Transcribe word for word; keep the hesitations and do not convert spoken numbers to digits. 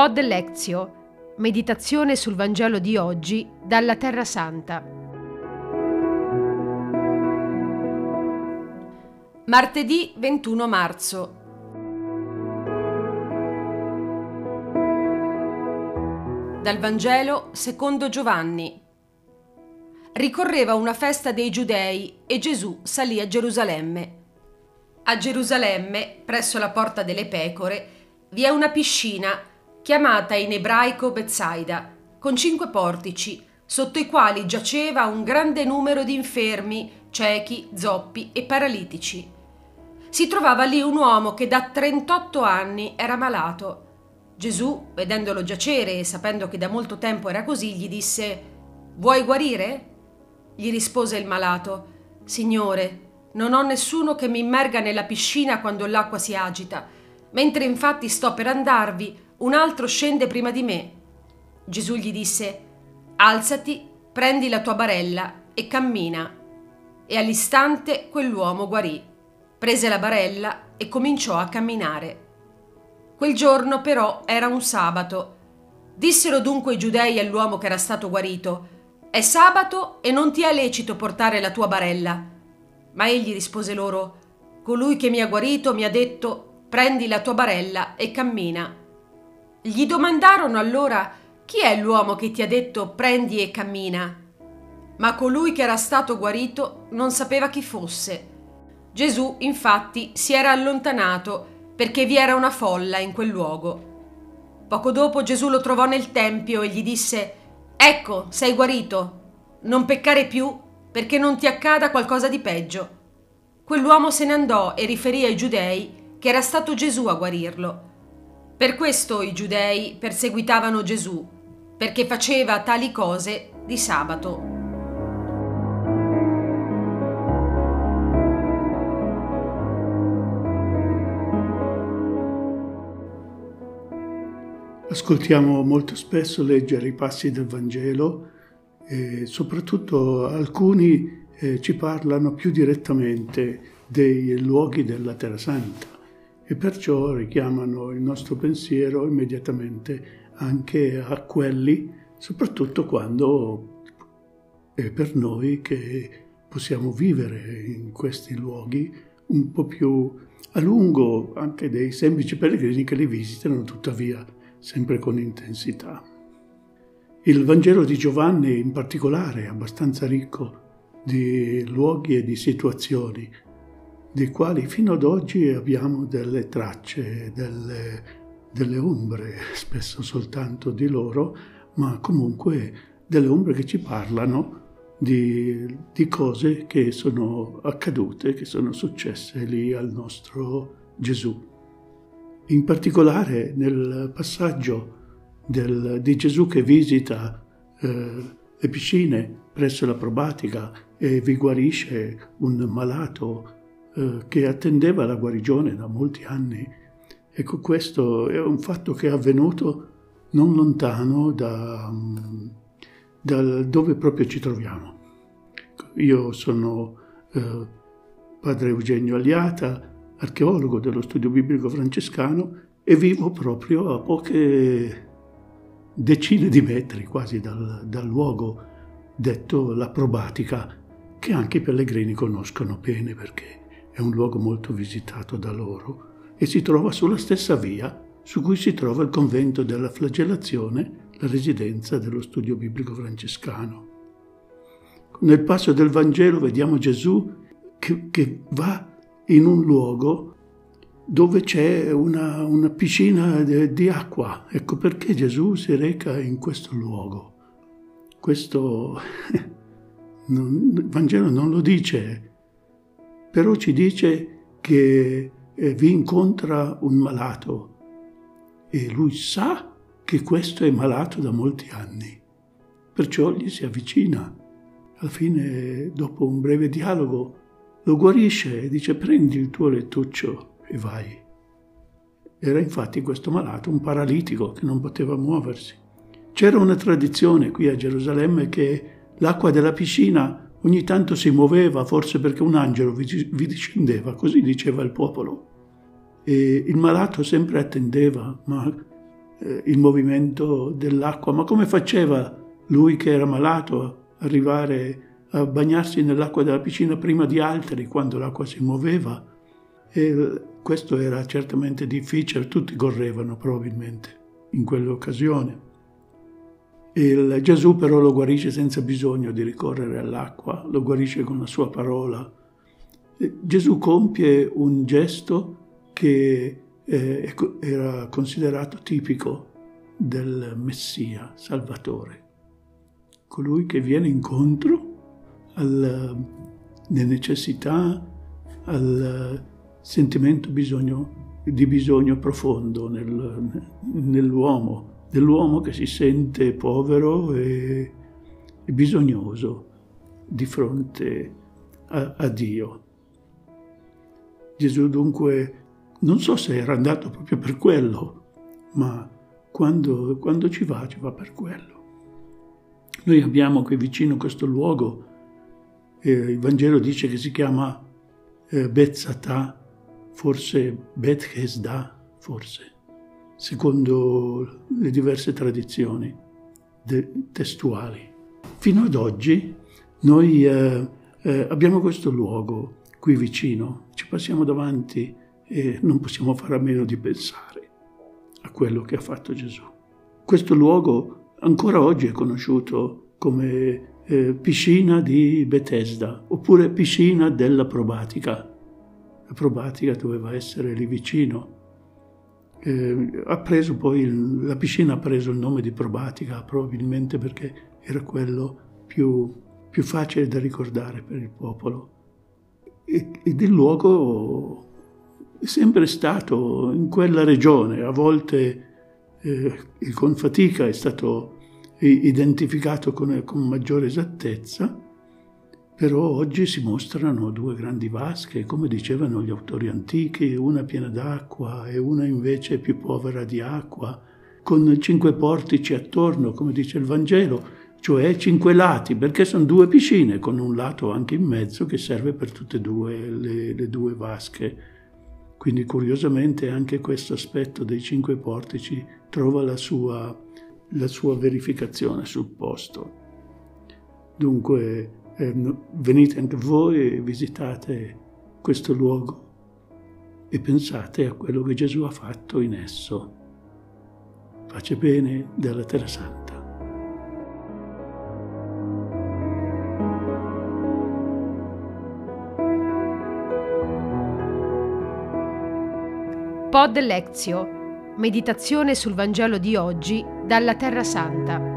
PodLectio, meditazione sul Vangelo di oggi dalla Terra Santa. Martedì ventuno marzo. Dal Vangelo secondo Giovanni. Ricorreva una festa dei Giudei e Gesù salì a Gerusalemme. A Gerusalemme, presso la porta delle pecore, vi è una piscina chiamata in ebraico Bezaida, con cinque portici, sotto i quali giaceva un grande numero di infermi, ciechi, zoppi e paralitici. Si trovava lì un uomo che da trentotto anni era malato. Gesù, vedendolo giacere e sapendo che da molto tempo era così, gli disse: «Vuoi guarire?» Gli rispose il malato: «Signore, non ho nessuno che mi immerga nella piscina quando l'acqua si agita. Mentre infatti sto per andarvi, un altro scende prima di me». Gesù gli disse: «Alzati, prendi la tua barella e cammina». E all'istante quell'uomo guarì, prese la barella e cominciò a camminare. Quel giorno però era un sabato. Dissero dunque i Giudei all'uomo che era stato guarito: «È sabato e non ti è lecito portare la tua barella». Ma egli rispose loro: «Colui che mi ha guarito mi ha detto: prendi la tua barella e cammina». Gli domandarono allora: «Chi è l'uomo che ti ha detto: prendi e cammina?» Ma colui che era stato guarito non sapeva chi fosse. Gesù, infatti, si era allontanato perché vi era una folla in quel luogo. Poco dopo Gesù lo trovò nel tempio e gli disse: «Ecco, sei guarito, non peccare più, perché non ti accada qualcosa di peggio». Quell'uomo se ne andò e riferì ai Giudei che era stato Gesù a guarirlo. Per questo i Giudei perseguitavano Gesù, perché faceva tali cose di sabato. Ascoltiamo molto spesso leggere i passi del Vangelo e soprattutto alcuni eh, ci parlano più direttamente dei luoghi della Terra Santa e perciò richiamano il nostro pensiero immediatamente anche a quelli, soprattutto quando è per noi che possiamo vivere in questi luoghi un po' più a lungo anche dei semplici pellegrini che li visitano tuttavia sempre con intensità. Il Vangelo di Giovanni in particolare è abbastanza ricco di luoghi e di situazioni, dei quali fino ad oggi abbiamo delle tracce, delle, delle ombre, spesso soltanto di loro, ma comunque delle ombre che ci parlano di, di cose che sono accadute, che sono successe lì al nostro Gesù. In particolare nel passaggio Del, di Gesù che visita eh, le piscine presso la Probatica e vi guarisce un malato eh, che attendeva la guarigione da molti anni. Ecco, questo è un fatto che è avvenuto non lontano da, da dove proprio ci troviamo. Io sono eh, padre Eugenio Alliata, archeologo dello Studium Biblico Franciscano e vivo proprio a poche decine di metri quasi dal, dal luogo detto la Probatica, che anche i pellegrini conoscono bene perché è un luogo molto visitato da loro e si trova sulla stessa via su cui si trova il convento della Flagellazione, la residenza dello Studio Biblico Francescano. Nel passo del Vangelo vediamo Gesù che, che va in un luogo dove c'è una, una piscina de, di acqua. Ecco perché Gesù si reca in questo luogo. Questo non, il Vangelo non lo dice, però ci dice che eh, vi incontra un malato e lui sa che questo è malato da molti anni, perciò gli si avvicina. Alla fine, dopo un breve dialogo, lo guarisce e dice: «Prendi il tuo lettuccio e vai». Era infatti questo malato un paralitico che non poteva muoversi. C'era una tradizione qui a Gerusalemme che l'acqua della piscina ogni tanto si muoveva, forse perché un angelo vi discendeva, così diceva il popolo. E il malato sempre attendeva, ma eh, il movimento dell'acqua, ma come faceva lui che era malato a arrivare a bagnarsi nell'acqua della piscina prima di altri quando l'acqua si muoveva? E questo era certamente difficile, tutti correvano probabilmente in quell'occasione. E Gesù però lo guarisce senza bisogno di ricorrere all'acqua, lo guarisce con la sua parola. Gesù compie un gesto che eh, era considerato tipico del Messia Salvatore, colui che viene incontro alle necessità, al sentimento bisogno, di bisogno profondo nel, nell'uomo, dell'uomo che si sente povero e bisognoso di fronte a, a Dio. Gesù dunque, non so se era andato proprio per quello, ma quando, quando ci va, ci va per quello. Noi abbiamo qui vicino questo luogo, eh, il Vangelo dice che si chiama eh, Betzatà, forse Bethesda, forse, secondo le diverse tradizioni de- testuali. Fino ad oggi noi eh, eh, abbiamo questo luogo qui vicino, ci passiamo davanti e non possiamo fare a meno di pensare a quello che ha fatto Gesù. Questo luogo ancora oggi è conosciuto come eh, piscina di Bethesda, oppure piscina della Probatica. La Probatica doveva essere lì vicino. Eh, ha preso poi il, la piscina ha preso il nome di Probatica, probabilmente perché era quello più, più facile da ricordare per il popolo. Ed il luogo è sempre stato in quella regione, a volte eh, con fatica è stato identificato con, con maggiore esattezza, però oggi si mostrano due grandi vasche, come dicevano gli autori antichi, una piena d'acqua e una invece più povera di acqua, con cinque portici attorno, come dice il Vangelo, cioè cinque lati, perché sono due piscine con un lato anche in mezzo che serve per tutte e due le, le due vasche. Quindi curiosamente anche questo aspetto dei cinque portici trova la sua, la sua verificazione sul posto. Dunque eh, venite anche voi e visitate questo luogo e pensate a quello che Gesù ha fatto in esso. Pace bene dalla Terra Santa. PodLectio, meditazione sul Vangelo di oggi dalla Terra Santa.